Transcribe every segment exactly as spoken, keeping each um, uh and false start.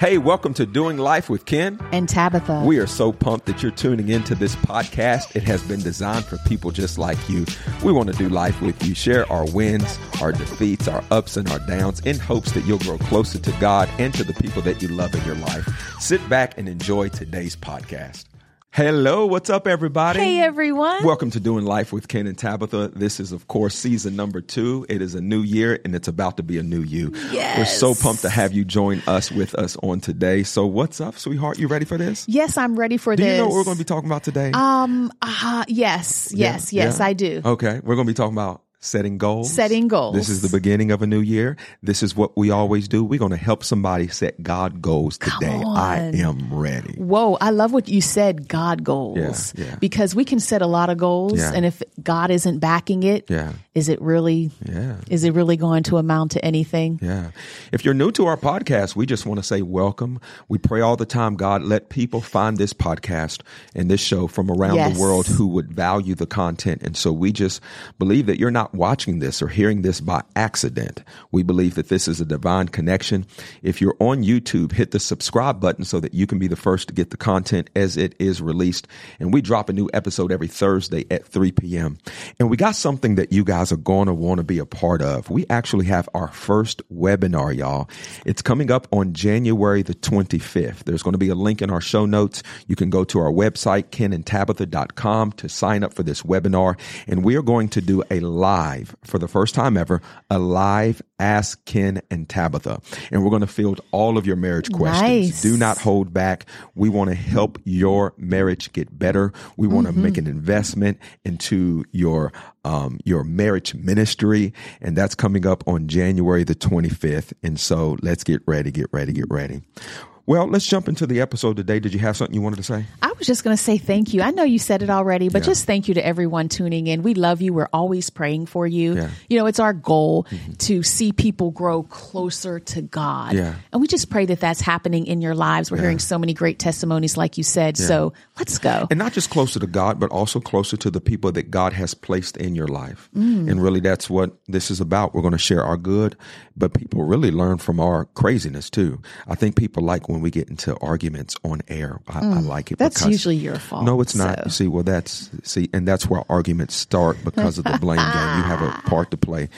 Hey, welcome to Doing Life with Ken and Tabitha. We are so pumped that you're tuning into this podcast. It has been designed for people just like you. We want to do life with you, share our wins, our defeats, our ups and our downs in hopes that you'll grow closer to God and to the people that you love in your life. Sit back and enjoy today's podcast. Hello, what's up, everybody? Hey, everyone. Welcome to Doing Life with Ken and Tabitha. This is, of course, season number two. It is a new year, and it's about to be a new you. Yes. We're so pumped to have you join us with us on today. So what's up, sweetheart? You ready for this? Yes, I'm ready for do this. Do you know what we're going to be talking about today? Um. Uh, yes, yes, yeah, yes, yeah. I do. Okay, we're going to be talking about setting goals. Setting goals. This is the beginning of a new year. This is what we always do. We're going to help somebody set God goals today. I am ready. Whoa, I love what you said, God goals. Yeah, yeah. Because we can set a lot of goals, yeah, and if God isn't backing it, yeah, is it really yeah. is it really going to amount to anything? Yeah. If you're new to our podcast, we just want to say welcome. We pray all the time, God, let people find this podcast and this show from around yes. the world who would value the content. And so we just believe that you're not watching this or hearing this by accident. We believe that this is a divine connection. If you're on YouTube, hit the subscribe button so that you can be the first to get the content as it is released. And we drop a new episode every Thursday at three p.m. And we got something that you guys are going to want to be a part of. We actually have our first webinar, y'all. It's coming up on January the twenty-fifth. There's going to be a link in our show notes. You can go to our website, ken and tabitha dot com, to sign up for this webinar. And we are going to do a live for the first time ever, a live Ask Ken and Tabitha. And we're going to field all of your marriage questions. Nice. Do not hold back. We want to help your marriage get better. We want mm-hmm. to make an investment into your um, your marriage ministry. And that's coming up on January the twenty-fifth. And so let's get ready, get ready, get ready. Well, let's jump into the episode today. Did you have something you wanted to say? I was just going to say thank you. I know you said it already, but yeah. just thank you to everyone tuning in. We love you. We're always praying for you. Yeah. You know, it's our goal mm-hmm. to see people grow closer to God. Yeah. And we just pray that that's happening in your lives. We're yeah. hearing so many great testimonies, like you said. Yeah. So let's go. And not just closer to God, but also closer to the people that God has placed in your life. Mm. And really, that's what this is about. We're going to share our good, but people really learn from our craziness, too. I think people like when we get into arguments on air. I, mm, I like it. That's because, usually your fault. No, it's not. So. See, well, that's, see, and that's where arguments start because of the blame game. You have a part to play.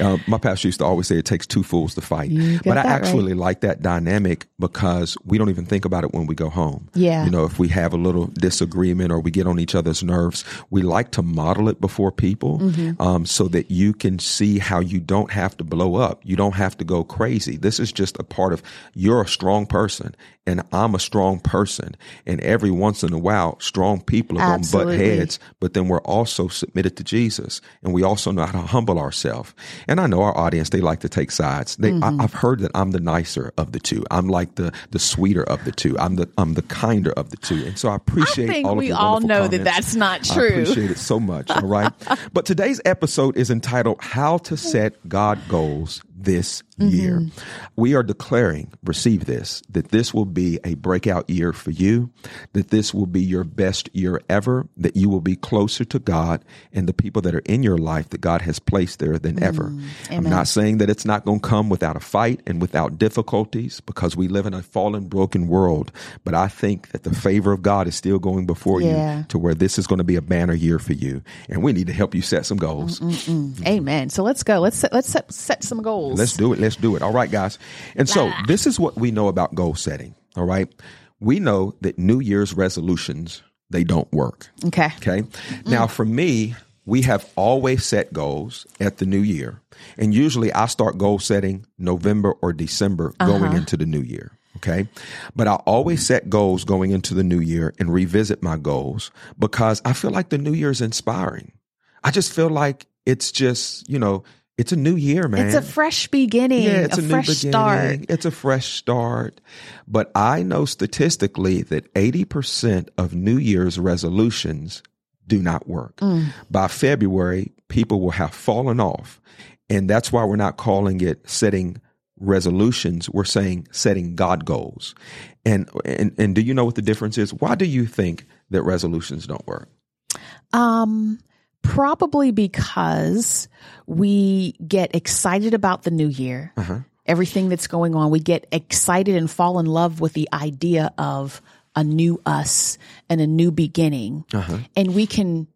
Uh, my pastor used to always say it takes two fools to fight. But I actually right. like that dynamic because we don't even think about it when we go home. Yeah. You know, if we have a little disagreement or we get on each other's nerves, we like to model it before people mm-hmm. um, so that you can see how you don't have to blow up. You don't have to go crazy. This is just a part of, you're a strong person. And I'm a strong person. And every once in a while, strong people are going to butt heads. But then we're also submitted to Jesus. And we also know how to humble ourselves. And I know our audience, they like to take sides. They, mm-hmm. I, I've heard that I'm the nicer of the two. I'm like the the sweeter of the two. I'm the I'm the kinder of the two. And so I appreciate I think all of we your all know comments. That that's not true. I appreciate it so much. All right. But today's episode is entitled How to Set God Goals This year. Mm-hmm. We are declaring, receive this, that this will be a breakout year for you, that this will be your best year ever, that you will be closer to God and the people that are in your life that God has placed there than ever. Mm, I'm not saying that it's not going to come without a fight and without difficulties because we live in a fallen, broken world. But I think that the favor of God is still going before yeah. you to where this is going to be a banner year for you. And we need to help you set some goals. Mm-mm-mm. Amen. So let's go. Let's set, let's set, set some goals. Let's do it. Let's do it. All right, guys. And so this is what we know about goal setting. All right. We know that New Year's resolutions, they don't work. Okay. Okay. Mm-hmm. Now, for me, we have always set goals at the new year. And usually I start goal setting November or December uh-huh. going into the new year. Okay. But I always set goals going into the new year and revisit my goals because I feel like the new year is inspiring. I just feel like it's just, you know, it's a new year, man. It's a fresh beginning. Yeah, it's a, a new fresh beginning. Start. It's a fresh start. But I know statistically that eighty percent of New Year's resolutions do not work. Mm. By February, people will have fallen off. And that's why we're not calling it setting resolutions. We're saying setting God goals. And, and, and do you know what the difference is? Why do you think that resolutions don't work? Um... Probably because we get excited about the new year. Uh-huh. everything that's going on. We get excited and fall in love with the idea of a new us and a new beginning. Uh-huh. And we can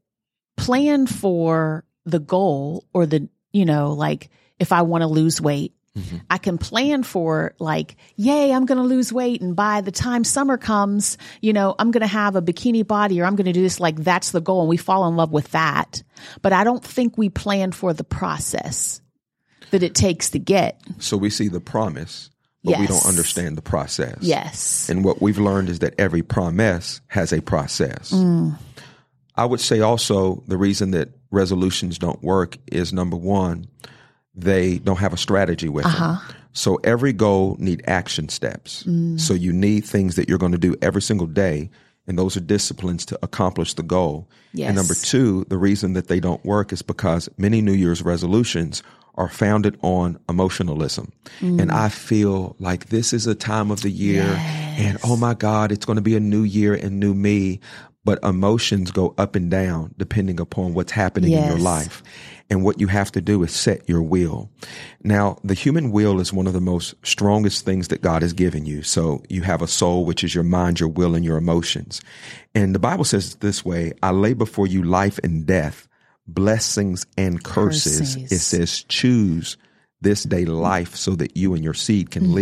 plan for the goal or the, you know, like if I want to lose weight, mm-hmm. I can plan for like, yay, I'm going to lose weight. And by the time summer comes, you know, I'm going to have a bikini body or I'm going to do this. Like that's the goal. And we fall in love with that. But I don't think we plan for the process that it takes to get. So we see the promise, but yes. we don't understand the process. Yes. And what we've learned is that every promise has a process. Mm. I would say also the reason that resolutions don't work is number one, they don't have a strategy with uh-huh. them. So every goal need action steps. Mm. So you need things that you're going to do every single day. And those are disciplines to accomplish the goal. Yes. And number two, the reason that they don't work is because many New Year's resolutions are founded on emotionalism. Mm. And I feel like this is a time of the year yes. and oh my God, it's going to be a new year and new me. But emotions go up and down depending upon what's happening yes. in your life. And what you have to do is set your will. Now, the human will is one of the most strongest things that God has given you. So you have a soul, which is your mind, your will, and your emotions. And the Bible says it this way, I lay before you life and death, blessings and curses. curses. It says, choose this day life so that you and your seed can mm-hmm.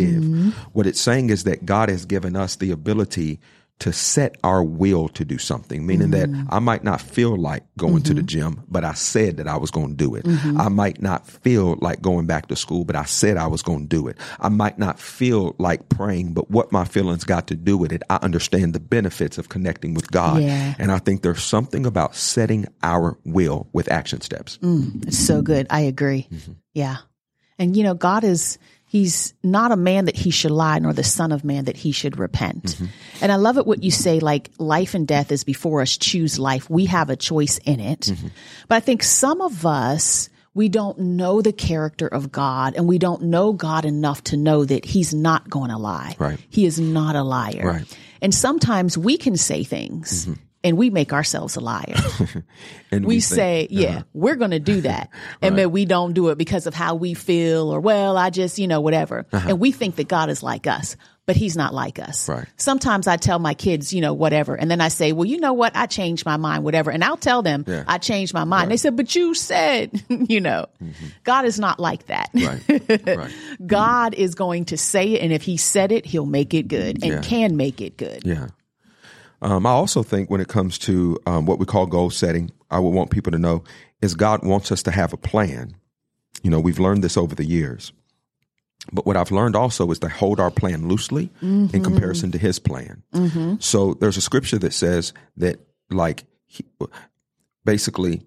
live. What it's saying is that God has given us the ability to set our will to do something, meaning mm-hmm. that I might not feel like going mm-hmm. to the gym, but I said that I was going to do it. Mm-hmm. I might not feel like going back to school, but I said I was going to do it. I might not feel like praying, but what my feelings got to do with it, I understand the benefits of connecting with God. Yeah. And I think there's something about setting our will with action steps. Mm, it's so good. I agree. Mm-hmm. Yeah. And you know, God is... He's not a man that he should lie, nor the son of man that he should repent. Mm-hmm. And I love it what you say, like life and death is before us. Choose life. We have a choice in it. Mm-hmm. But I think some of us, we don't know the character of God and we don't know God enough to know that he's not going to lie. Right. He is not a liar. Right. And sometimes we can say things. Mm-hmm. And we make ourselves a liar. and we, we think, say, yeah, uh-huh. we're going to do that. And right. then we don't do it because of how we feel or, well, I just, you know, whatever. Uh-huh. And we think that God is like us, but he's not like us. Right. Sometimes I tell my kids, you know, whatever. And then I say, well, you know what? I changed my mind, whatever. And I'll tell them yeah. I changed my mind. Right. They said, but you said, you know, mm-hmm. God is not like that. Right. Right. God mm-hmm. is going to say it. And if he said it, he'll make it good and yeah. can make it good. Yeah. Um, I also think when it comes to um, what we call goal setting, I would want people to know is God wants us to have a plan. You know, we've learned this over the years. But what I've learned also is to hold our plan loosely mm-hmm. in comparison to his plan. Mm-hmm. So there's a scripture that says that like he, basically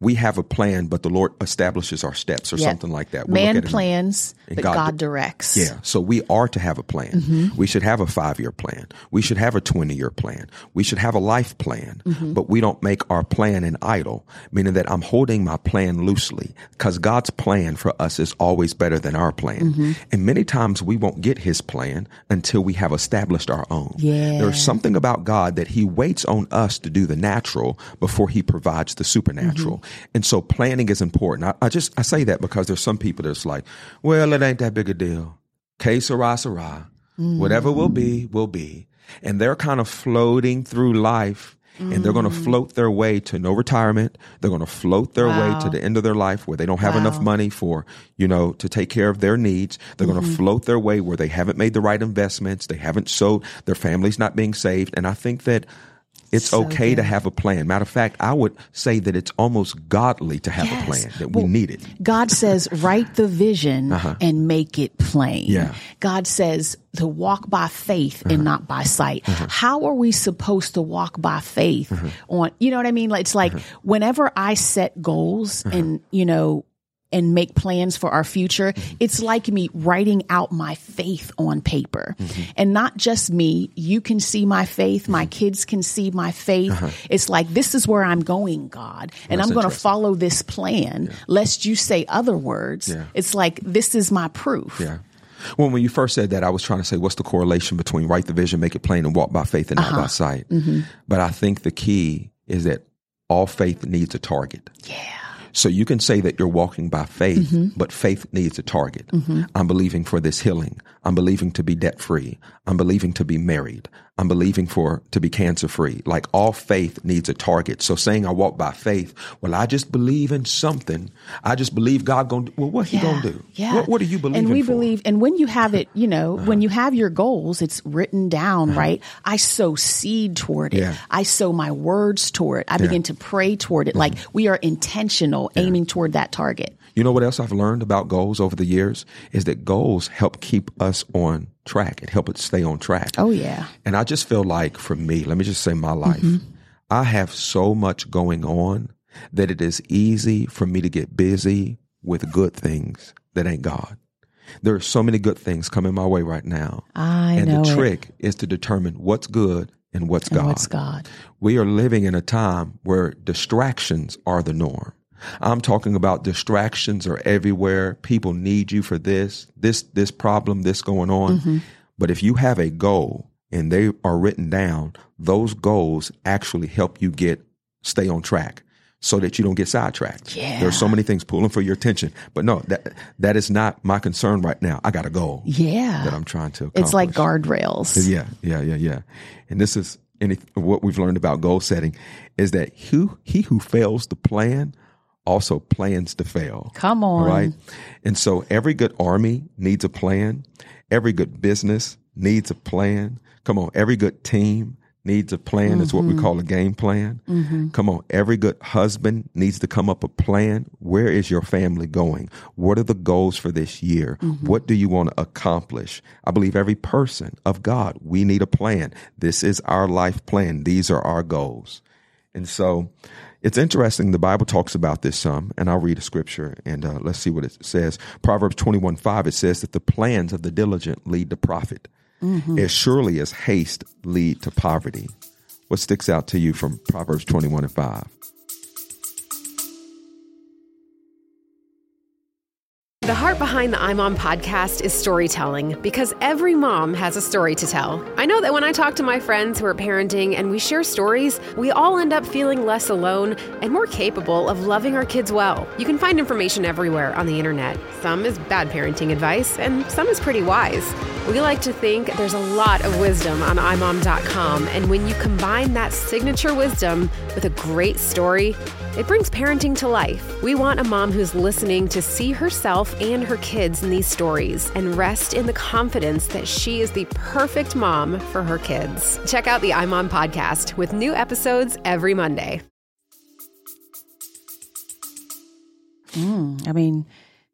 we have a plan, but the Lord establishes our steps or yep. something like that. We Man look at plans, and but God, God directs. Yeah. So we are to have a plan. Mm-hmm. We should have a five-year plan. We should have a twenty-year plan. We should have a life plan, mm-hmm. but we don't make our plan an idol, meaning that I'm holding my plan loosely because God's plan for us is always better than our plan. Mm-hmm. And many times we won't get his plan until we have established our own. Yeah. There's something about God that he waits on us to do the natural before he provides the supernatural. Mm-hmm. And so planning is important. I, I just, I say that because there's some people that's like, well, it ain't that big a deal. Que sera, sera. Mm. Whatever will be, will be. And they're kind of floating through life mm. and they're going to float their way to no retirement. They're going to float their wow. way to the end of their life where they don't have wow. enough money for, you know, to take care of their needs. They're mm-hmm. going to float their way where they haven't made the right investments. They haven't sowed, their family's not being saved. And I think that It's so okay good. to have a plan. Matter of fact, I would say that it's almost godly to have yes. a plan, that well, we need it. God says, write the vision uh-huh. and make it plain. Yeah. God says to walk by faith uh-huh. and not by sight. Uh-huh. How are we supposed to walk by faith uh-huh. on, you know what I mean? It's like uh-huh. whenever I set goals uh-huh. and, you know, and make plans for our future, mm-hmm. it's like me writing out my faith on paper. Mm-hmm. And not just me, you can see my faith, mm-hmm. my kids can see my faith. Uh-huh. It's like, this is where I'm going, God, and That's I'm going to follow this plan, yeah. lest you say other words. Yeah. It's like, this is my proof. Yeah. Well, when you first said that, I was trying to say, what's the correlation between write the vision, make it plain, and walk by faith and uh-huh. not by sight? Mm-hmm. But I think the key is that all faith needs a target. Yeah. So you can say that you're walking by faith, mm-hmm. but faith needs a target. Mm-hmm. I'm believing for this healing. I'm believing to be debt free. I'm believing to be married. I'm believing for to be cancer free. Like, all faith needs a target. So saying I walk by faith, well, I just believe in something. I just believe God going to, well, what he yeah, going to do? Yeah. What, what are you believing for? And we for? believe, and when you have it, you know, uh-huh. when you have your goals, it's written down, uh-huh. right? I sow seed toward it. Yeah. I sow my words toward it. I yeah. begin to pray toward it. Mm-hmm. Like, we are intentional, yeah. aiming toward that target. You know what else I've learned about goals over the years is that goals help keep us on track. It helps us stay on track. Oh, yeah. And I just feel like, for me, let me just say my life, mm-hmm. I have so much going on that it is easy for me to get busy with good things that ain't God. There are so many good things coming my way right now. I and know the trick it. is to determine what's good and what's and God. what's God. We are living in a time where distractions are the norm. I'm talking about distractions are everywhere. People need you for this, this, this problem, this going on. Mm-hmm. But if you have a goal and they are written down, those goals actually help you get stay on track so that you don't get sidetracked. Yeah. There are so many things pulling for your attention. But no, that that is not my concern right now. I got a goal yeah. that I'm trying to accomplish. It's like guardrails. Yeah, yeah, yeah, yeah. And this is any, what we've learned about goal setting is that he, he who fails to plan also plans to fail. Come on. Right? And so every good army needs a plan. Every good business needs a plan. Come on. Every good team needs a plan. Mm-hmm. It's what we call a game plan. Mm-hmm. Come on. Every good husband needs to come up a plan. Where is your family going? What are the goals for this year? Mm-hmm. What do you want to accomplish? I believe every person of God, we need a plan. This is our life plan. These are our goals. And so it's interesting. The Bible talks about this some, and I'll read a scripture and uh, let's see what it says. Proverbs twenty-one five, it says that the plans of the diligent lead to profit, mm-hmm. as surely as haste lead to poverty. What sticks out to you from Proverbs twenty-one and five? The heart behind the iMom podcast is storytelling, because every mom has a story to tell. I know that when I talk to my friends who are parenting and we share stories, we all end up feeling less alone and more capable of loving our kids well. You can find information everywhere on the internet. Some is bad parenting advice and some is pretty wise. We like to think there's a lot of wisdom on i mom dot com, and when you combine that signature wisdom with a great story, it brings parenting to life. We want a mom who's listening to see herself and her kids in these stories and rest in the confidence that she is the perfect mom for her kids. Check out the iMom podcast with new episodes every Monday. Mm, I mean,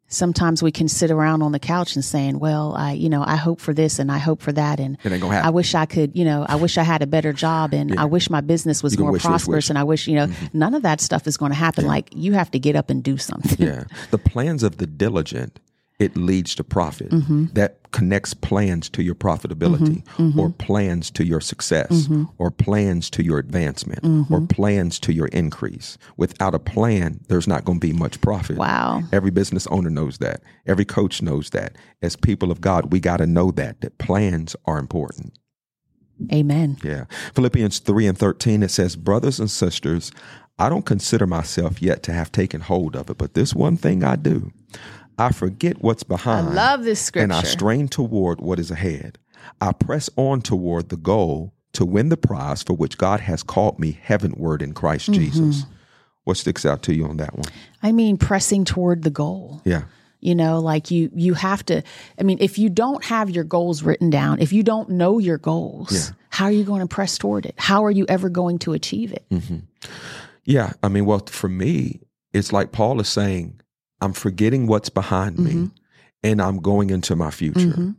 sometimes we can sit around on the couch and saying, well, I, you know, I hope for this and I hope for that. And it ain't gonna happen. I wish I could, you know, I wish I had a better job, and yeah. I wish my business was more wish, prosperous. Wish, wish. And I wish, you know, mm-hmm. none of that stuff is going to happen. Yeah. Like, you have to get up and do something. Yeah. The plans of the diligent, it leads to profit. Mm-hmm. That connects plans to your profitability, mm-hmm, mm-hmm. or plans to your success, mm-hmm. or plans to your advancement, mm-hmm. or plans to your increase. Without a plan, there's not going to be much profit. Wow. Every business owner knows that. Every coach knows that. As people of God, we got to know that, that plans are important. Amen. Yeah. Philippians three and thirteen, it says, brothers and sisters, I don't consider myself yet to have taken hold of it, but this one thing I do. I forget what's behind. I love this scripture. And I strain toward what is ahead. I press on toward the goal to win the prize for which God has called me heavenward in Christ mm-hmm. Jesus. What sticks out to you on that one? I mean, pressing toward the goal. Yeah. You know, like you, you have to, I mean, if you don't have your goals written down, if you don't know your goals, yeah. how are you going to press toward it? How are you ever going to achieve it? Mm-hmm. Yeah. I mean, well, for me, it's like Paul is saying, I'm forgetting what's behind me, mm-hmm. and I'm going into my future. Mm-hmm.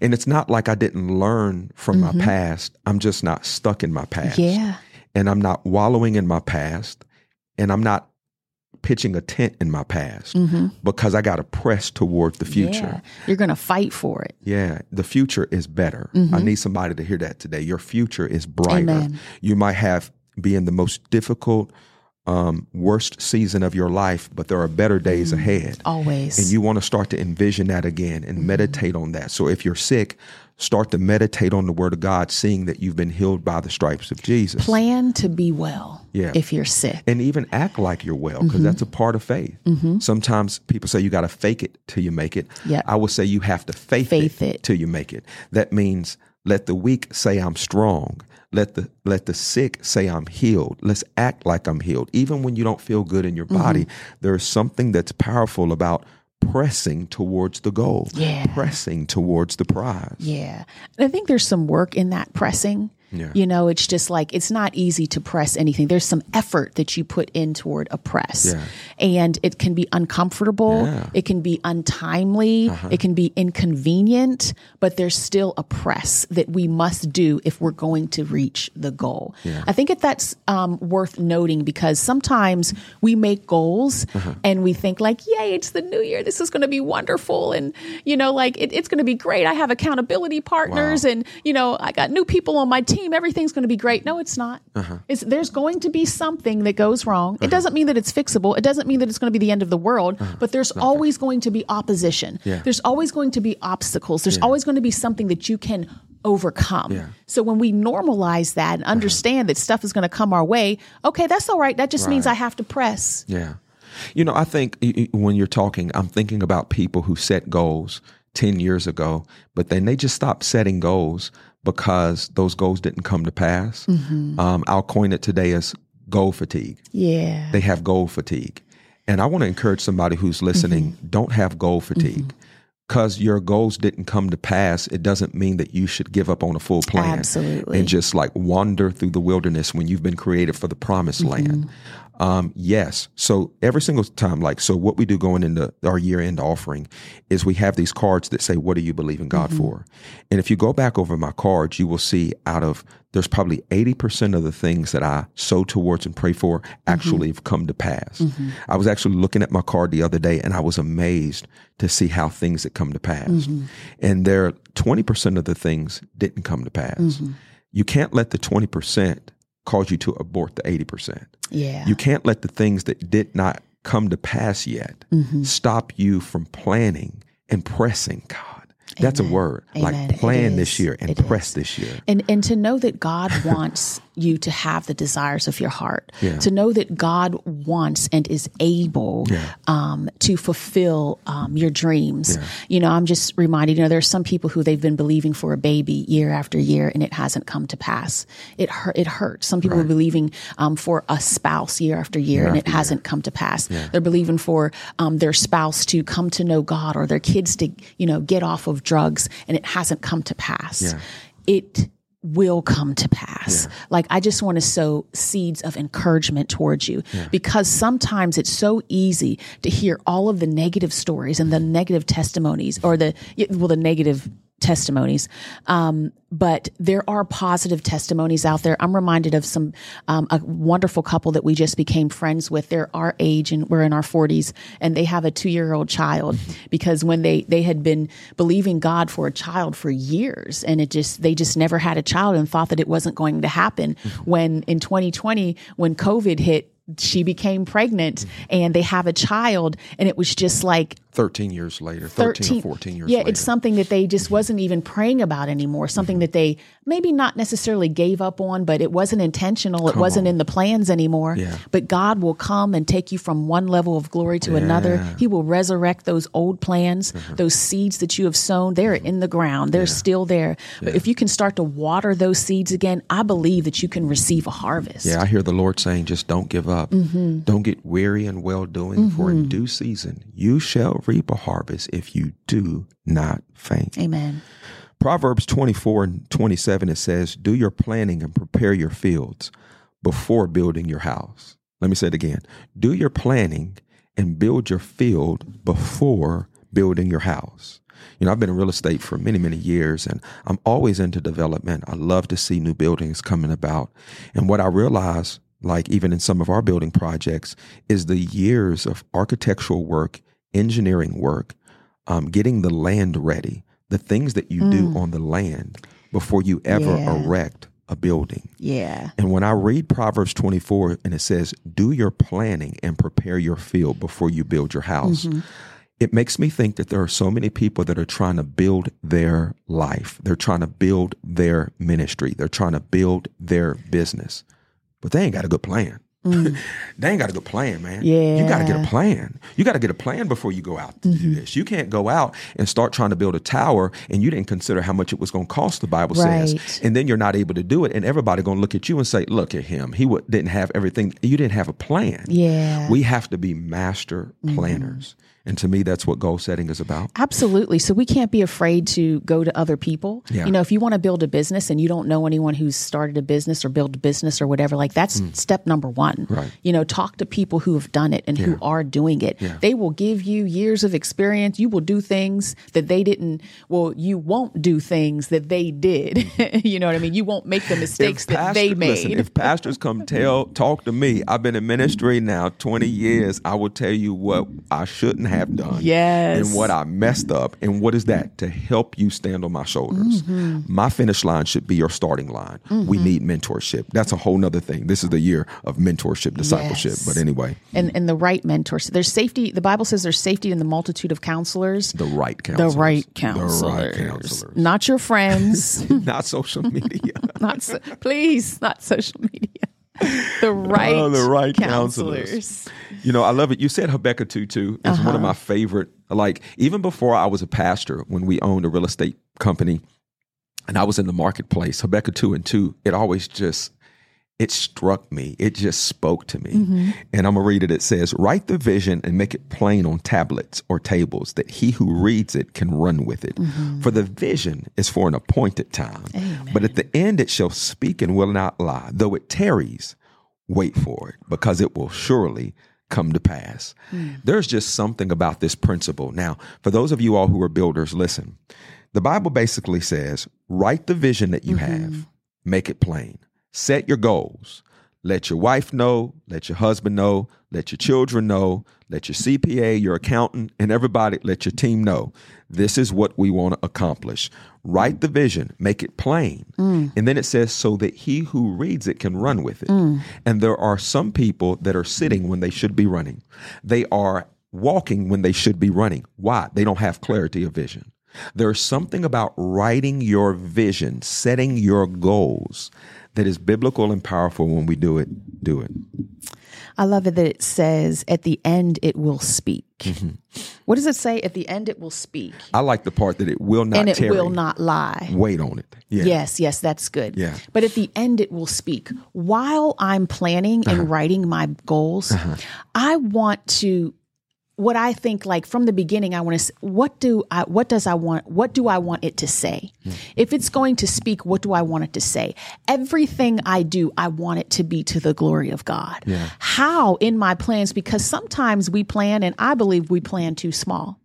And it's not like I didn't learn from mm-hmm. my past. I'm just not stuck in my past. Yeah. And I'm not wallowing in my past, and I'm not pitching a tent in my past, mm-hmm. because I got to press toward the future. Yeah. You're going to fight for it. Yeah. The future is better. Mm-hmm. I need somebody to hear that today. Your future is brighter. Amen. You might have been the most difficult um, worst season of your life, but there are better days mm-hmm. ahead. Always. And you want to start to envision that again and mm-hmm. meditate on that. So if you're sick, start to meditate on the word of God, seeing that you've been healed by the stripes of Jesus. Plan to be well yeah. if you're sick. And even act like you're well, because mm-hmm. that's a part of faith. Mm-hmm. Sometimes people say you got to fake it till you make it. Yep. I would say you have to faith, faith it, it till you make it. That means let the weak say I'm strong. Let the let the sick say I'm healed. Let's act like I'm healed. Even when you don't feel good in your mm-hmm. body, there is something that's powerful about pressing towards the goal, yeah. pressing towards the prize. Yeah. I think there's some work in that pressing. Yeah. You know, it's just like, it's not easy to press anything. There's some effort that you put in toward a press yeah. and it can be uncomfortable. Yeah. It can be untimely. Uh-huh. It can be inconvenient, but there's still a press that we must do if we're going to reach the goal. Yeah. I think that that's um, worth noting, because sometimes we make goals uh-huh. and we think like, yay, it's the new year. This is going to be wonderful. And, you know, like it, it's going to be great. I have accountability partners wow. and, you know, I got new people on my team. Everything's going to be great. No, it's not. Uh-huh. It's, there's going to be something that goes wrong. Uh-huh. It doesn't mean that it's fixable. It doesn't mean that it's going to be the end of the world, uh-huh. but there's Nothing. always going to be opposition. Yeah. There's always going to be obstacles. There's yeah. always going to be something that you can overcome. Yeah. So when we normalize that and understand uh-huh. that stuff is going to come our way, okay, that's all right. That just right. means I have to press. Yeah. You know, I think when you're talking, I'm thinking about people who set goals ten years ago, but then they just stopped setting goals because those goals didn't come to pass. Mm-hmm. Um, I'll coin it today as goal fatigue. Yeah. They have goal fatigue. And I want to encourage somebody who's listening, mm-hmm. don't have goal fatigue. Mm-hmm. Because your goals didn't come to pass, it doesn't mean that you should give up on a full plan. Absolutely. And just like wander through the wilderness when you've been created for the promised mm-hmm. land. Um, yes. So every single time, like, so what we do going into our year end offering is we have these cards that say, what do you believe in God mm-hmm. for? And if you go back over my cards, you will see out of, there's probably eighty percent of the things that I sow towards and pray for actually mm-hmm. have come to pass. Mm-hmm. I was actually looking at my card the other day and I was amazed to see how things that come to pass. Mm-hmm. And there, twenty percent of the things didn't come to pass. Mm-hmm. You can't let the twenty percent cause you to abort the eighty percent. Yeah. You can't let the things that did not come to pass yet mm-hmm. stop you from planning and pressing God. Amen. That's a word. Amen. Like plan this year and it press is. this year. And and to know that God wants you to have the desires of your heart, yeah. to know that God wants and is able yeah. um, to fulfill um, your dreams. Yeah. You know, I'm just reminded, you know, there are some people who they've been believing for a baby year after year and it hasn't come to pass. It hurt. It hurts. Some people right. are believing um, for a spouse year after year, year and after it hasn't year. come to pass. Yeah. They're believing for um, their spouse to come to know God or their kids to, you know, get off of drugs and it hasn't come to pass. Yeah. It will come to pass. Yeah. Like, I just want to sow seeds of encouragement towards you yeah. because sometimes it's so easy to hear all of the negative stories and the negative testimonies or the, well, the negative testimonies. Um, but there are positive testimonies out there. I'm reminded of some, um, a wonderful couple that we just became friends with. They're our age and we're in our forties and they have a two year old child because when they, they had been believing God for a child for years and it just, they just never had a child and thought that it wasn't going to happen. When in twenty twenty, when COVID hit, she became pregnant and they have a child and it was just like thirteen years later, thirteen, thirteen or fourteen years yeah, later. Yeah, it's something that they just wasn't even praying about anymore. Something mm-hmm. that they maybe not necessarily gave up on, but it wasn't intentional. It come wasn't on. in the plans anymore. Yeah. But God will come and take you from one level of glory to yeah. another. He will resurrect those old plans, mm-hmm. those seeds that you have sown. They're mm-hmm. in the ground. They're yeah. still there. Yeah. But if you can start to water those seeds again, I believe that you can receive a harvest. Yeah, I hear the Lord saying, just don't give up. Mm-hmm. Don't get weary in well-doing, mm-hmm. for in due season you shall reap a harvest if you do not faint. Amen. Proverbs twenty-four and twenty-seven, it says, do your planning and prepare your fields before building your house. Let me say it again. Do your planning and build your field before building your house. You know, I've been in real estate for many, many years, and I'm always into development. I love to see new buildings coming about. And what I realize, like even in some of our building projects, is the years of architectural work, engineering work, um, getting the land ready, the things that you mm. do on the land before you ever yeah. erect a building. Yeah. And when I read Proverbs twenty-four and it says, do your planning and prepare your field before you build your house. Mm-hmm. It makes me think that there are so many people that are trying to build their life. They're trying to build their ministry. They're trying to build their business, but they ain't got a good plan. Mm. They ain't got a good plan, man. Yeah. You got to get a plan. You got to get a plan before you go out to mm-hmm. do this. You can't go out and start trying to build a tower and you didn't consider how much it was going to cost, the Bible right. says. And then you're not able to do it. And everybody going to look at you and say, look at him. He w- didn't have everything. You didn't have a plan. Yeah. We have to be master planners. Mm-hmm. And to me, that's what goal setting is about. Absolutely. So we can't be afraid to go to other people. Yeah. You know, if you want to build a business and you don't know anyone who's started a business or built a business or whatever, like that's mm. step number one. Right. You know, talk to people who have done it and yeah. who are doing it. Yeah. They will give you years of experience. You will do things that they didn't, well, you won't do things that they did. Mm. You know what I mean? You won't make the mistakes pastor, that they made. Listen, if pastors come tell, talk to me, I've been in ministry now twenty years, I will tell you what I shouldn't have done yes. and what I messed up. And what is that? To help you stand on my shoulders. Mm-hmm. My finish line should be your starting line. Mm-hmm. We need mentorship. That's a whole nother thing. This is the year of mentorship, discipleship. Yes. But anyway. And and the right mentors. There's safety. The Bible says there's safety in the multitude of counselors. The right counselors. The right counselors. The right counselors. Not your friends. Not social media. not so, Please, not social media. The right, oh, the right counselors. counselors. You know, I love it. You said Habakkuk two two. It's uh-huh. one of my favorite. Like, even before I was a pastor, when we owned a real estate company and I was in the marketplace, Habakkuk two and two, it always just, it struck me. It just spoke to me. Mm-hmm. And I'm going to read it. It says, write the vision and make it plain on tablets or tables that he who reads it can run with it. Mm-hmm. For the vision is for an appointed time. Amen. But at the end, it shall speak and will not lie. Though it tarries, wait for it, because it will surely come to pass. Mm. There's just something about this principle. Now, for those of you all who are builders, listen, the Bible basically says, write the vision that you mm-hmm. have, make it plain. Set your goals. Let your wife know, let your husband know, let your children know, let your C P A, your accountant, and everybody, let your team know. This is what we want to accomplish. Write the vision, make it plain. Mm. And then it says, so that he who reads it can run with it. Mm. And there are some people that are sitting when they should be running. They are walking when they should be running. Why? They don't have clarity of vision. There's something about writing your vision, setting your goals, that is biblical and powerful. When we do it, do it. I love it that it says at the end, it will speak. Mm-hmm. What does it say? At the end, it will speak. I like the part that it will not tarry. And it tarry. will not lie. Wait on it. Yeah. Yes, yes, that's good. Yeah. But at the end, it will speak. While I'm planning and uh-huh. writing my goals, uh-huh. I want to What I think, like from the beginning, I want to. What do I? What does I want? What do I want it to say? Mm. If it's going to speak, what do I want it to say? Everything I do, I want it to be to the glory of God. Yeah. How in my plans? Because sometimes we plan, and I believe we plan too small.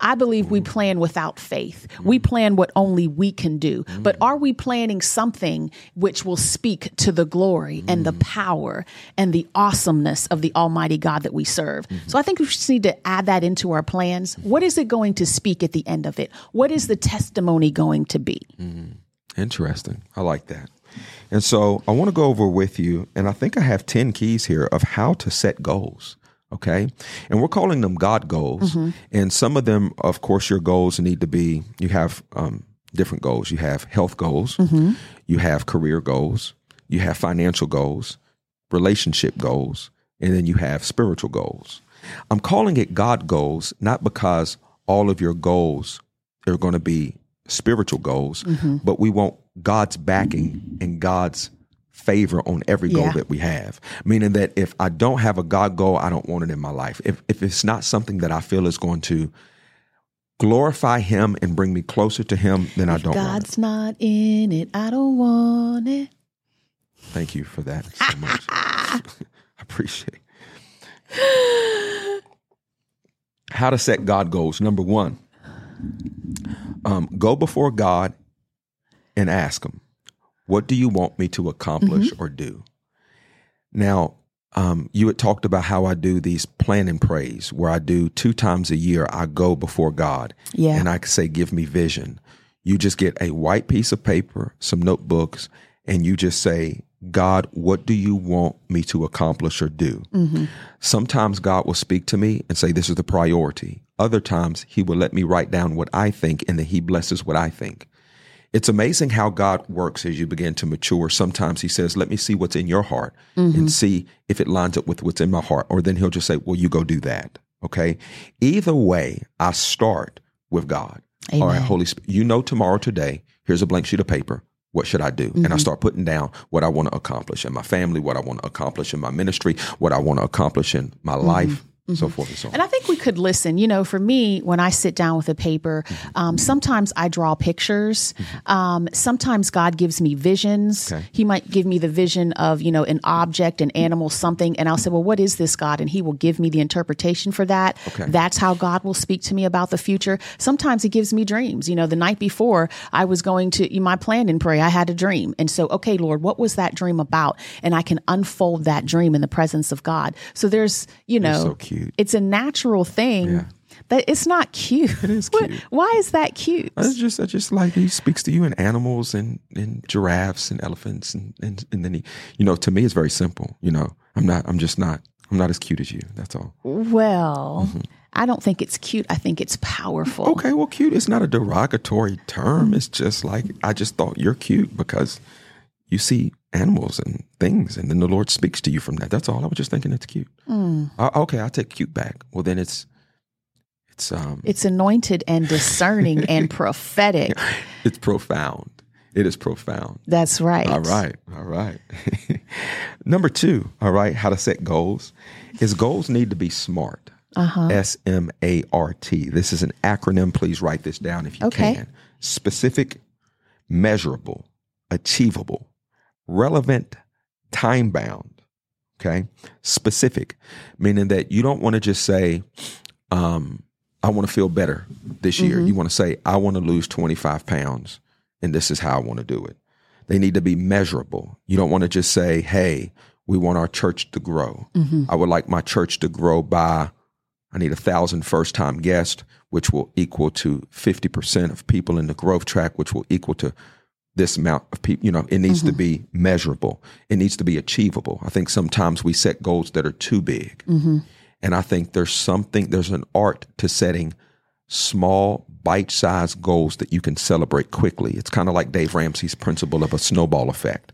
I believe we plan without faith. We plan what only we can do. But are we planning something which will speak to the glory and the power and the awesomeness of the Almighty God that we serve? So I think we just need to add that into our plans. What is it going to speak at the end of it? What is the testimony going to be? Mm-hmm. Interesting. I like that. And so I want to go over with you, and I think I have ten keys here of how to set goals. Okay. And we're calling them God goals. Mm-hmm. And some of them, of course, your goals need to be, you have um, different goals. You have health goals. Mm-hmm. You have career goals. You have financial goals, relationship goals, and then you have spiritual goals. I'm calling it God goals, not because all of your goals are going to be spiritual goals, mm-hmm. but we want God's backing and God's favor on every goal yeah. that we have. Meaning that if I don't have a God goal, I don't want it in my life. If if it's not something that I feel is going to glorify him and bring me closer to him, then if I don't God's want it. God's not in it, I don't want it. Thank you for that so much. I appreciate it. How to set God goals. Number one, um, go before God and ask him, what do you want me to accomplish mm-hmm. or do? Now, um, you had talked about how I do these plan and praise, where I do two times a year, I go before God yeah. and I say, give me vision. You just get a white piece of paper, some notebooks, and you just say, God, what do you want me to accomplish or do? Mm-hmm. Sometimes God will speak to me and say, this is the priority. Other times he will let me write down what I think, and then he blesses what I think. It's amazing how God works as you begin to mature. Sometimes he says, let me see what's in your heart mm-hmm. and see if it lines up with what's in my heart. Or then he'll just say, well, you go do that. Okay. Either way, I start with God. Amen. All right, Holy Spirit, you know tomorrow, today, here's a blank sheet of paper. What should I do? Mm-hmm. And I start putting down what I want to accomplish in my family, what I want to accomplish in my ministry, what I want to accomplish in my mm-hmm. life. Mm-hmm. So forth and so on. And I think we could listen. You know, for me, when I sit down with a paper, um, sometimes I draw pictures. Um, sometimes God gives me visions. Okay. He might give me the vision of, you know, an object, an animal, something. And I'll say, well, what is this, God? And he will give me the interpretation for that. Okay. That's how God will speak to me about the future. Sometimes he gives me dreams. You know, the night before I was going to my plan and pray, I had a dream. And so, okay, Lord, what was that dream about? And I can unfold that dream in the presence of God. So there's, you know, so cute. It's a natural thing, yeah. But it's not cute. It is cute. What, why is that cute? It's just, I just like he speaks to you in animals and, and giraffes and elephants, and, and and then he, you know, to me it's very simple. You know, I'm not, I'm just not, I'm not as cute as you. That's all. Well. Mm-hmm. I don't think it's cute. I think it's powerful. Okay, well, cute is not a derogatory term. It's just like, I just thought you're cute because you see animals and things, and then the Lord speaks to you from that. That's all. I was just thinking it's cute. Mm. Uh, okay, I'll take cute back. Well, then it's it's um it's anointed and discerning and prophetic. It's profound. It is profound. That's right. All right. All right. Number two. All right. How to set goals is goals need to be SMART. Uh-huh. S M A R T. This is an acronym. Please write this down if you okay. can. Specific, measurable, achievable. Relevant, time-bound, okay? Specific, meaning that you don't want to just say, um, I want to feel better this year. Mm-hmm. You want to say, I want to lose twenty-five pounds, and this is how I want to do it. They need to be measurable. You don't want to just say, hey, we want our church to grow. Mm-hmm. I would like my church to grow by, I need one thousand first-time guests, which will equal to fifty percent of people in the growth track, which will equal to this amount of people. You know, it needs mm-hmm. to be measurable. It needs to be achievable. I think sometimes we set goals that are too big. Mm-hmm. And I think there's something, there's an art to setting small, bite-sized goals that you can celebrate quickly. It's kind of like Dave Ramsey's principle of a snowball effect.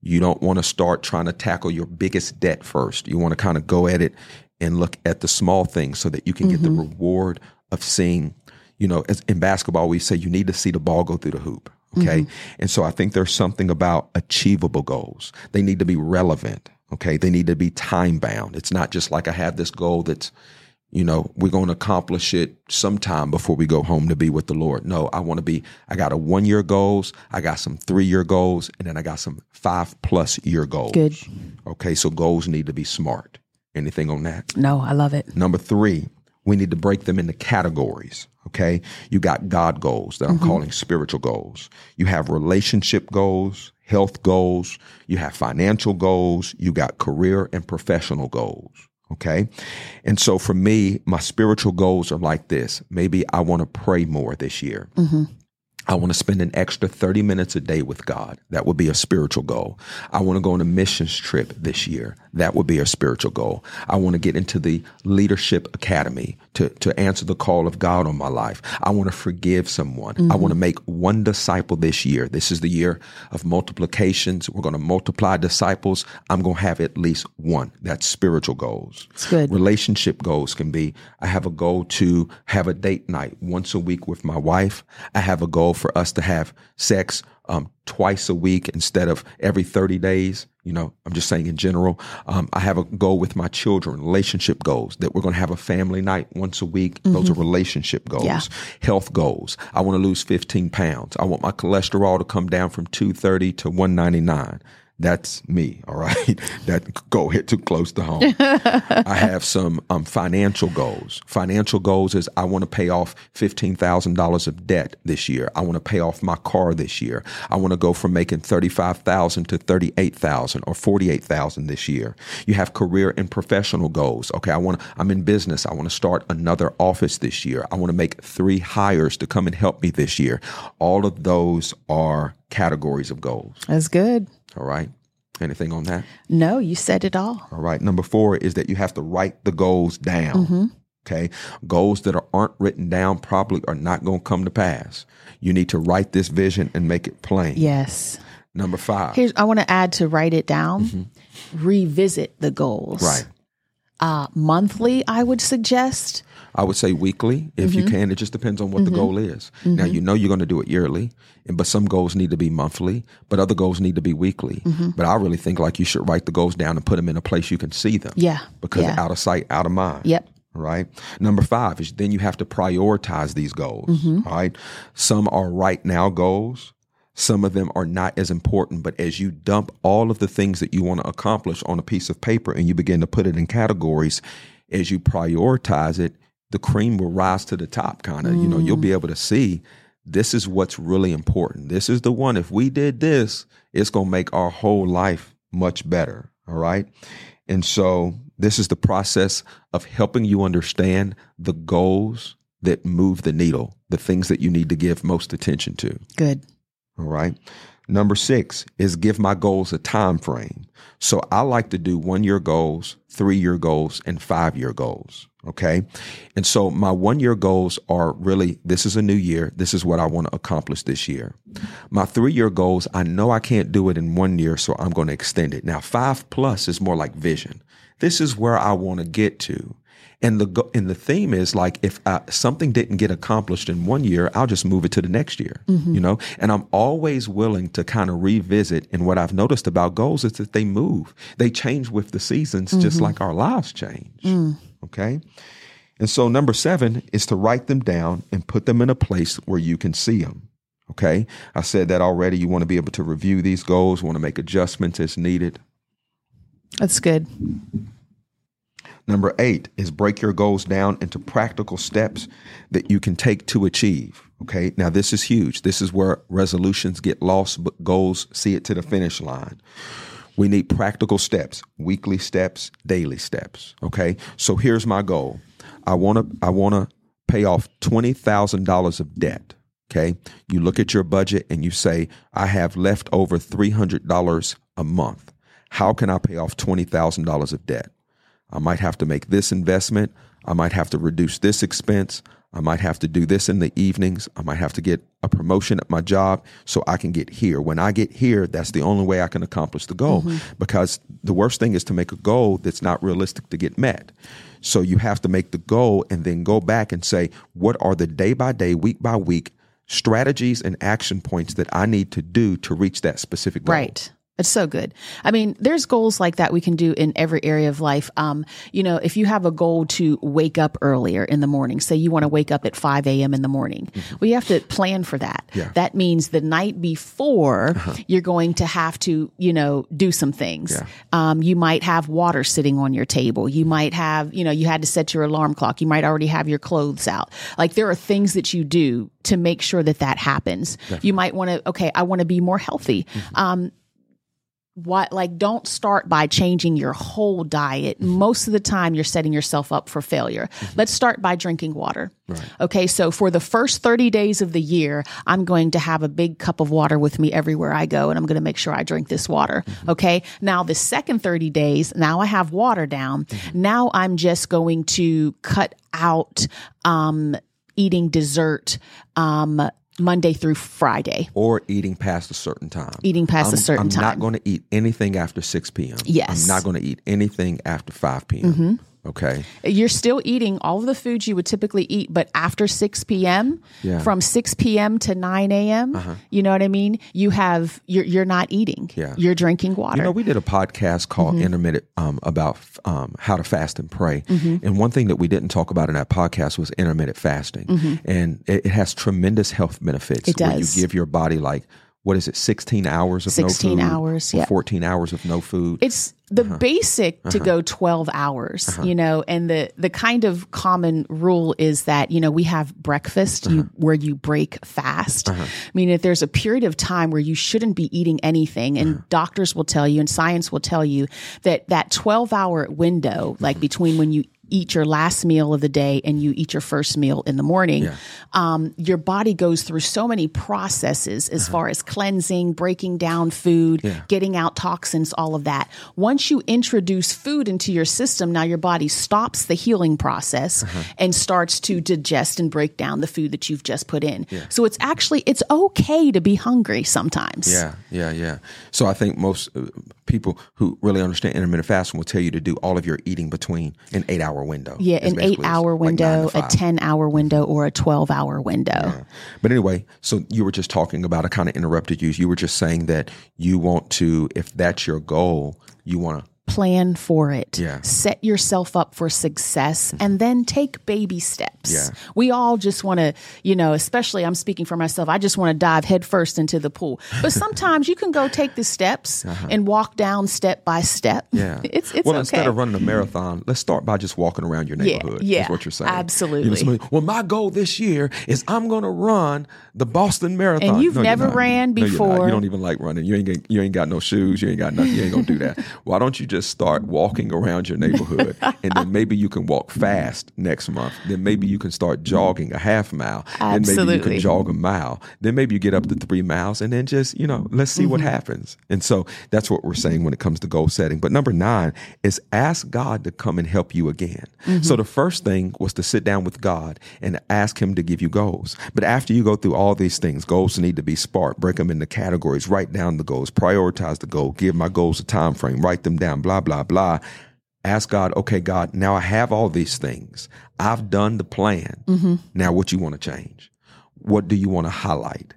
You don't want to start trying to tackle your biggest debt first. You want to kind of go at it and look at the small things so that you can mm-hmm. get the reward of seeing, you know, as in basketball, we say you need to see the ball go through the hoop. Okay. Mm-hmm. And so I think there's something about achievable goals. They need to be relevant. Okay. They need to be time bound. It's not just like I have this goal that's, you know, we're going to accomplish it sometime before we go home to be with the Lord. No, I want to be, I got a one year goals. I got some three year goals, and then I got some five plus year goals. Good. Okay. So goals need to be SMART. Anything on that? No, I love it. Number three, we need to break them into categories. Okay, you got God goals that I'm mm-hmm. calling spiritual goals. You have relationship goals, health goals. You have financial goals. You got career and professional goals. Okay, and so for me, my spiritual goals are like this. Maybe I want to pray more this year. Mm-hmm. I want to spend an extra thirty minutes a day with God. That would be a spiritual goal. I want to go on a missions trip this year. That would be a spiritual goal. I want to get into the leadership academy to, to answer the call of God on my life. I want to forgive someone. Mm-hmm. I want to make one disciple this year. This is the year of multiplications. We're going to multiply disciples. I'm going to have at least one. That's spiritual goals. It's good. Relationship goals can be, I have a goal to have a date night once a week with my wife. I have a goal for us to have sex um, twice a week instead of every thirty days. You know, I'm just saying in general, um, I have a goal with my children, relationship goals, that we're going to have a family night once a week. Mm-hmm. Those are relationship goals. Yeah. Health goals. I want to lose fifteen pounds. I want my cholesterol to come down from two thirty to one ninety-nine. That's me. All right. That goal hit too close to home. I have some um, financial goals. Financial goals is I want to pay off fifteen thousand dollars of debt this year. I want to pay off my car this year. I want to go from making thirty-five thousand dollars to thirty-eight thousand dollars or forty-eight thousand dollars this year. You have career and professional goals. Okay. I want to, I'm in business. I want to start another office this year. I want to make three hires to come and help me this year. All of those are categories of goals. That's good. All right. Anything on that? No, you said it all. All right. Number four is that you have to write the goals down. Mm-hmm. Okay. Goals that are, aren't written down probably are not going to come to pass. You need to write this vision and make it plain. Yes. Number five. Here's, I want to add to write it down. Mm-hmm. Revisit the goals. Right. Uh, monthly, I would suggest. I would say weekly, if mm-hmm. you can. It just depends on what mm-hmm. the goal is. Mm-hmm. Now, you know you're going to do it yearly, and but some goals need to be monthly, but other goals need to be weekly. Mm-hmm. But I really think like you should write the goals down and put them in a place you can see them. Yeah. Because yeah. out of sight, out of mind. Yep. Right. Number five is then you have to prioritize these goals. Mm-hmm. All right. Some are right now goals. Some of them are not as important, but as you dump all of the things that you want to accomplish on a piece of paper and you begin to put it in categories, as you prioritize it, the cream will rise to the top kind of, mm. you know, you'll be able to see this is what's really important. This is the one. If we did this, it's going to make our whole life much better. All right. And so this is the process of helping you understand the goals that move the needle, the things that you need to give most attention to. Good. All right. Number six is give my goals a time frame. So I like to do one year goals, three year goals, and five year goals. Okay. And so my one year goals are really, this is a new year. This is what I want to accomplish this year. My three year goals, I know I can't do it in one year, so I'm going to extend it. Now, five plus is more like vision. This is where I want to get to. And the and the theme is like, if I, something didn't get accomplished in one year, I'll just move it to the next year, mm-hmm. you know, and I'm always willing to kind of revisit. And what I've noticed about goals is that they move, they change with the seasons, mm-hmm. just like our lives change. Mm. OK. And so number seven is to write them down and put them in a place where you can see them. OK, I said that already. You want to be able to review these goals, want to make adjustments as needed. That's good. Number eight is break your goals down into practical steps that you can take to achieve. Okay. Now this is huge. This is where resolutions get lost, but goals see it to the finish line. We need practical steps, weekly steps, daily steps. Okay. So here's my goal. I want to, I want to pay off twenty thousand dollars of debt. Okay. You look at your budget and you say, I have left over three hundred dollars a month. How can I pay off twenty thousand dollars of debt? I might have to make this investment. I might have to reduce this expense. I might have to do this in the evenings. I might have to get a promotion at my job so I can get here. When I get here, that's the only way I can accomplish the goal, mm-hmm. because the worst thing is to make a goal that's not realistic to get met. So you have to make the goal and then go back and say, what are the day by day, week by week strategies and action points that I need to do to reach that specific goal? Right. It's so good. I mean, there's goals like that we can do in every area of life. Um, you know, if you have a goal to wake up earlier in the morning, say you want to wake up at five a.m. in the morning, mm-hmm. well, you have to plan for that. Yeah. That means the night before uh-huh. you're going to have to, you know, do some things. Yeah. Um, you might have water sitting on your table. You might have, you know, you had to set your alarm clock. You might already have your clothes out. Like there are things that you do to make sure that that happens. Definitely. You might want to, okay, I want to be more healthy. Mm-hmm. Um, What like don't start by changing your whole diet. Most of the time you're setting yourself up for failure. Mm-hmm. Let's start by drinking water. Right. Okay, so for the first thirty days of the year, I'm going to have a big cup of water with me everywhere I go, and I'm going to make sure I drink this water. Mm-hmm. Okay, now the second thirty days, now I have water down. Mm-hmm. Now I'm just going to cut out um, eating dessert um Monday through Friday. Or eating past a certain time. Eating past I'm, a certain I'm time. I'm not going to eat anything after six p.m. Yes. I'm not going to eat anything after five p.m. Mm-hmm. Okay. You're still eating all of the foods you would typically eat, but after six p.m., yeah. from six p.m. to nine a.m., uh-huh. you know what I mean? You have, you're, you're not eating. Yeah. You're drinking water. You know, we did a podcast called mm-hmm. Intermittent um, about um, how to fast and pray. Mm-hmm. And one thing that we didn't talk about in that podcast was intermittent fasting. Mm-hmm. And it, it has tremendous health benefits. It does. Where you give your body like, what is it, sixteen hours of sixteen no food? sixteen hours, yeah. fourteen hours of no food. It's the uh-huh. basic to uh-huh. go twelve hours, uh-huh. you know, and the, the kind of common rule is that, you know, we have breakfast uh-huh. you, where you break fast. Uh-huh. I mean, if there's a period of time where you shouldn't be eating anything, and uh-huh. doctors will tell you and science will tell you that that twelve hour window, like between when you eat your last meal of the day and you eat your first meal in the morning, yeah. um, your body goes through so many processes as uh-huh. far as cleansing, breaking down food, yeah. getting out toxins, all of that. Once you introduce food into your system, now your body stops the healing process uh-huh. and starts to digest and break down the food that you've just put in. Yeah. So it's actually, it's okay to be hungry sometimes. Yeah, yeah, yeah. So I think most people who really understand intermittent fasting will tell you to do all of your eating between an eight hour window. Yeah, an eight hour window, like a ten hour window, or a twelve hour window. Yeah. But anyway, so you were just talking about, I kind of interrupted you. You were just saying that you want to, if that's your goal, you want to plan for it. Yeah. Set yourself up for success and then take baby steps. Yeah. We all just want to, you know, especially I'm speaking for myself, I just want to dive headfirst into the pool. But sometimes you can go take the steps uh-huh. and walk down step by step. Yeah. It's, it's well, okay. Instead of running a marathon, let's start by just walking around your neighborhood. Yeah. yeah. That's what you're saying. Absolutely. You know, somebody, well, my goal this year is I'm going to run the Boston Marathon. And you've no, never ran before. No, you don't even like running. You ain't, get, you ain't got no shoes. You ain't got nothing. You ain't going to do that. Why don't you just Just start walking around your neighborhood, and then maybe you can walk fast next month. Then maybe you can start jogging a half mile. Absolutely. Then maybe you can jog a mile. Then maybe you get up to three miles, and then just, you know, let's see mm-hmm. what happens. And so that's what we're saying when it comes to goal setting. But number nine is ask God to come and help you again. Mm-hmm. So the first thing was to sit down with God and ask him to give you goals. But after you go through all these things, goals need to be sparked. Break them into categories. Write down the goals. Prioritize the goal. Give my goals a time frame. Write them down. Blah, blah, blah. Ask God, okay, God, now I have all these things. I've done the plan. Mm-hmm. Now what you want to change? What do you want to highlight?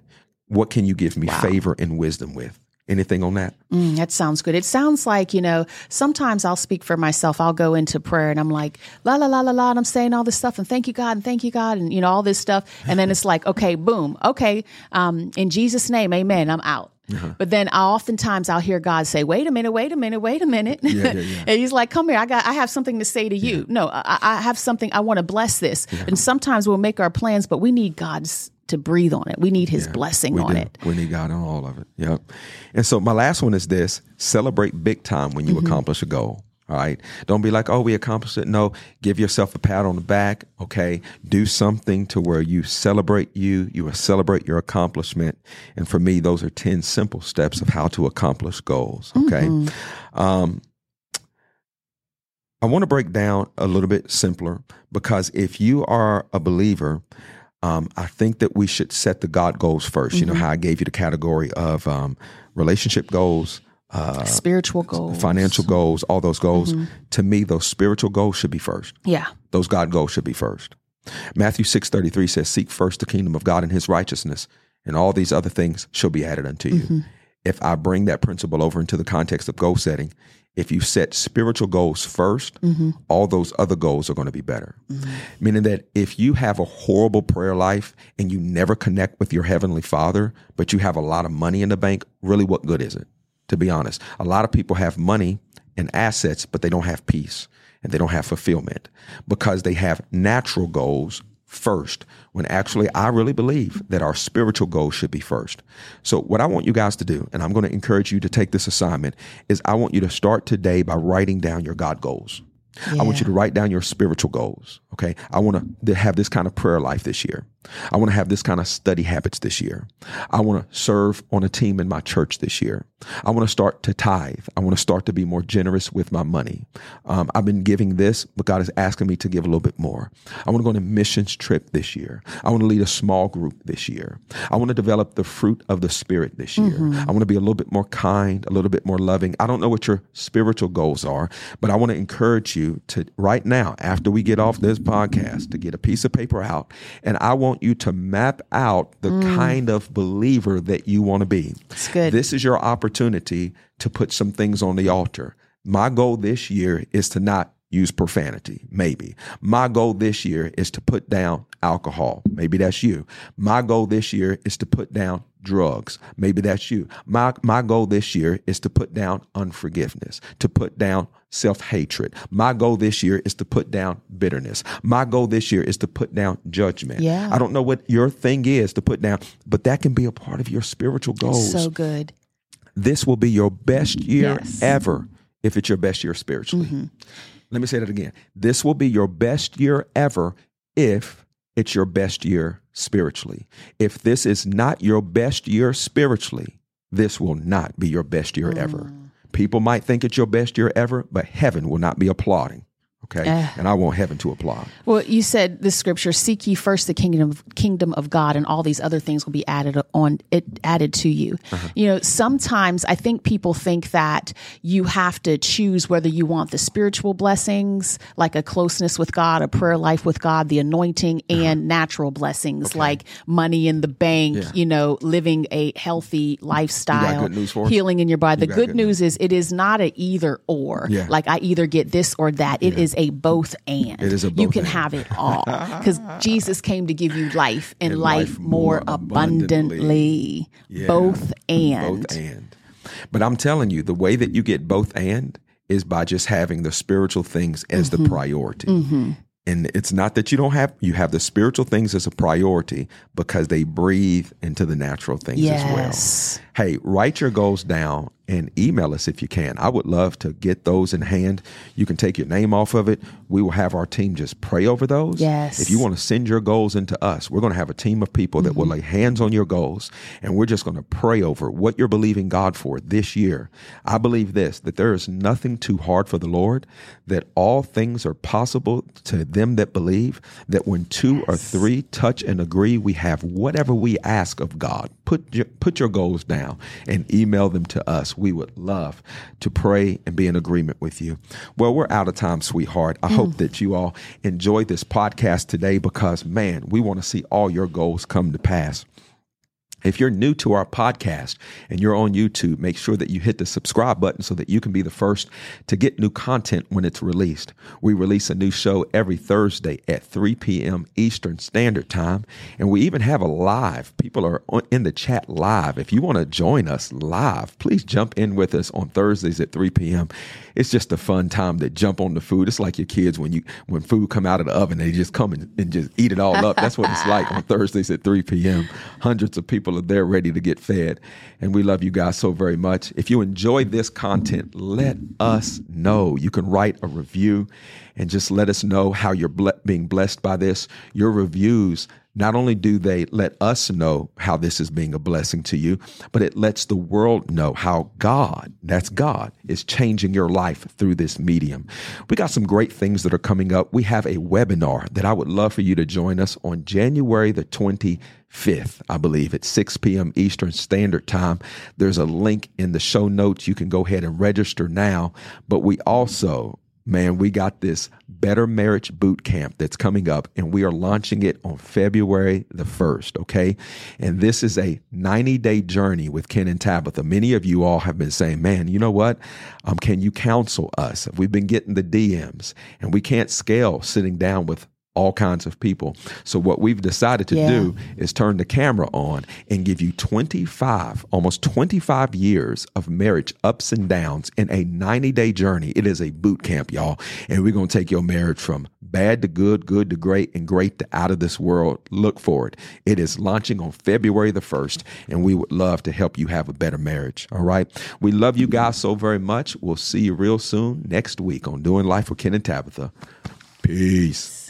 What can you give me wow. favor and wisdom with? Anything on that? Mm, that sounds good. It sounds like, you know, sometimes I'll speak for myself. I'll go into prayer and I'm like, la, la, la, la, la. And I'm saying all this stuff and thank you, God, and thank you, God, and, you know, all this stuff. And then it's like, okay, boom. Okay. Um, in Jesus' name, amen. I'm out. Uh-huh. But then I oftentimes I'll hear God say, wait a minute, wait a minute, wait a minute. Yeah, yeah, yeah. And he's like, come here. I got, I have something to say to you. Yeah. No, I, I have something. I want to bless this. Yeah. And sometimes we'll make our plans, but we need God's to breathe on it. We need his yeah, blessing on do. it. We need God on all of it. Yep. And so my last one is this: celebrate big time when you mm-hmm. accomplish a goal. All right. Don't be like, oh, we accomplished it. No, give yourself a pat on the back. Okay. Do something to where you celebrate you, you celebrate your accomplishment. And for me, those are ten simple steps of how to accomplish goals. Okay. Mm-hmm. Um, I want to break down a little bit simpler, because if you are a believer, Um, I think that we should set the God goals first. Mm-hmm. You know how I gave you the category of um, relationship goals, uh, spiritual goals, financial goals, all those goals. Mm-hmm. To me, those spiritual goals should be first. Yeah. Those God goals should be first. Matthew six thirty-three says, seek first the kingdom of God and his righteousness, and all these other things shall be added unto you. Mm-hmm. If I bring that principle over into the context of goal setting, if you set spiritual goals first, mm-hmm. all those other goals are going to be better. Mm-hmm. Meaning that if you have a horrible prayer life and you never connect with your heavenly Father, but you have a lot of money in the bank, really what good is it? To be honest, a lot of people have money and assets, but they don't have peace and they don't have fulfillment because they have natural goals first, when actually I really believe that our spiritual goals should be first. So what I want you guys to do, and I'm going to encourage you to take this assignment, is I want you to start today by writing down your God goals. Yeah. I want you to write down your spiritual goals. Okay. I want to have this kind of prayer life this year. I want to have this kind of study habits this year. I want to serve on a team in my church this year. I want to start to tithe. I want to start to be more generous with my money. Um, I've been giving this, but God is asking me to give a little bit more. I want to go on a missions trip this year. I want to lead a small group this year. I want to develop the fruit of the Spirit this year. Mm-hmm. I want to be a little bit more kind, a little bit more loving. I don't know what your spiritual goals are, but I want to encourage you to right now, after we get off this podcast, to get a piece of paper out, and I want you to map out the mm. kind of believer that you want to be. That's good. This is your opportunity. opportunity to put some things on the altar. My goal this year is to not use profanity. Maybe my goal this year is to put down alcohol. Maybe that's you. My goal this year is to put down drugs. Maybe that's you. My, my goal this year is to put down unforgiveness, to put down self-hatred. My goal this year is to put down bitterness. My goal this year is to put down judgment. Yeah. I don't know what your thing is to put down, but that can be a part of your spiritual goals. That's so good. This will be your best year yes. ever if it's your best year spiritually. Mm-hmm. Let me say that again. This will be your best year ever if it's your best year spiritually. If this is not your best year spiritually, this will not be your best year mm. ever. People might think it's your best year ever, but heaven will not be applauding. Okay, uh, and I want heaven to applaud. Well, you said this scripture: "Seek ye first the kingdom of, kingdom of God, and all these other things will be added on it added to you." Uh-huh. You know, sometimes I think people think that you have to choose whether you want the spiritual blessings, like a closeness with God, a prayer life with God, the anointing, and uh-huh. natural blessings okay. like money in the bank. Yeah. You know, living a healthy lifestyle, healing in your body. You the good, good news, news is it is not a either or. Yeah. Like I either get this or that. It yeah. is. a both and. It is a both you can and. Have it all because Jesus came to give you life and, and life, life more abundantly. abundantly. Yeah. Both and. Both and. But I'm telling you, the way that you get both and is by just having the spiritual things as mm-hmm. the priority. Mm-hmm. And it's not that you don't have, you have the spiritual things as a priority because they breathe into the natural things yes. as well. Hey, write your goals down and email us if you can. I would love to get those in hand. You can take your name off of it. We will have our team just pray over those. Yes. If you want to send your goals into us, we're going to have a team of people that mm-hmm. will lay hands on your goals. And we're just going to pray over what you're believing God for this year. I believe this, that there is nothing too hard for the Lord, that all things are possible to them that believe, that when two yes. or three touch and agree, we have whatever we ask of God. Put your, put your goals down and email them to us. We would love to pray and be in agreement with you. Well, we're out of time, sweetheart. I mm. hope that you all enjoyed this podcast today because, man, we want to see all your goals come to pass. If you're new to our podcast and you're on YouTube, make sure that you hit the subscribe button so that you can be the first to get new content when it's released. We release a new show every Thursday at three p.m. Eastern Standard Time. And we even have a live. People are on, in the chat live. If you want to join us live, please jump in with us on Thursdays at three p.m. It's just a fun time to jump on the food. It's like your kids when you when food come out of the oven, they just come and, and just eat it all up. That's what it's like on Thursdays at three p.m. Hundreds of people are there ready to get fed. And we love you guys so very much. If you enjoy this content, let us know. You can write a review and just let us know how you're ble- being blessed by this. Your reviews, not only do they let us know how this is being a blessing to you, but it lets the world know how God, that's God, is changing your life through this medium. We got some great things that are coming up. We have a webinar that I would love for you to join us on January the twenty-fifth, I believe, at six p.m. Eastern Standard Time. There's a link in the show notes. You can go ahead and register now, but we also... Man, we got this Better Marriage Bootcamp that's coming up, and we are launching it on February the first, okay? And this is a ninety-day journey with Ken and Tabitha. Many of you all have been saying, man, you know what? Um, can you counsel us? We've been getting the D Ms, and we can't scale sitting down with all kinds of people. So what we've decided to yeah. do is turn the camera on and give you twenty-five, almost twenty-five years of marriage ups and downs in a ninety-day journey. It is a boot camp, y'all. And we're going to take your marriage from bad to good, good to great, and great to out of this world. Look for it. It is launching on February the first, and we would love to help you have a better marriage. All right. We love you guys so very much. We'll see you real soon next week on Doing Life with Ken and Tabitha. Peace.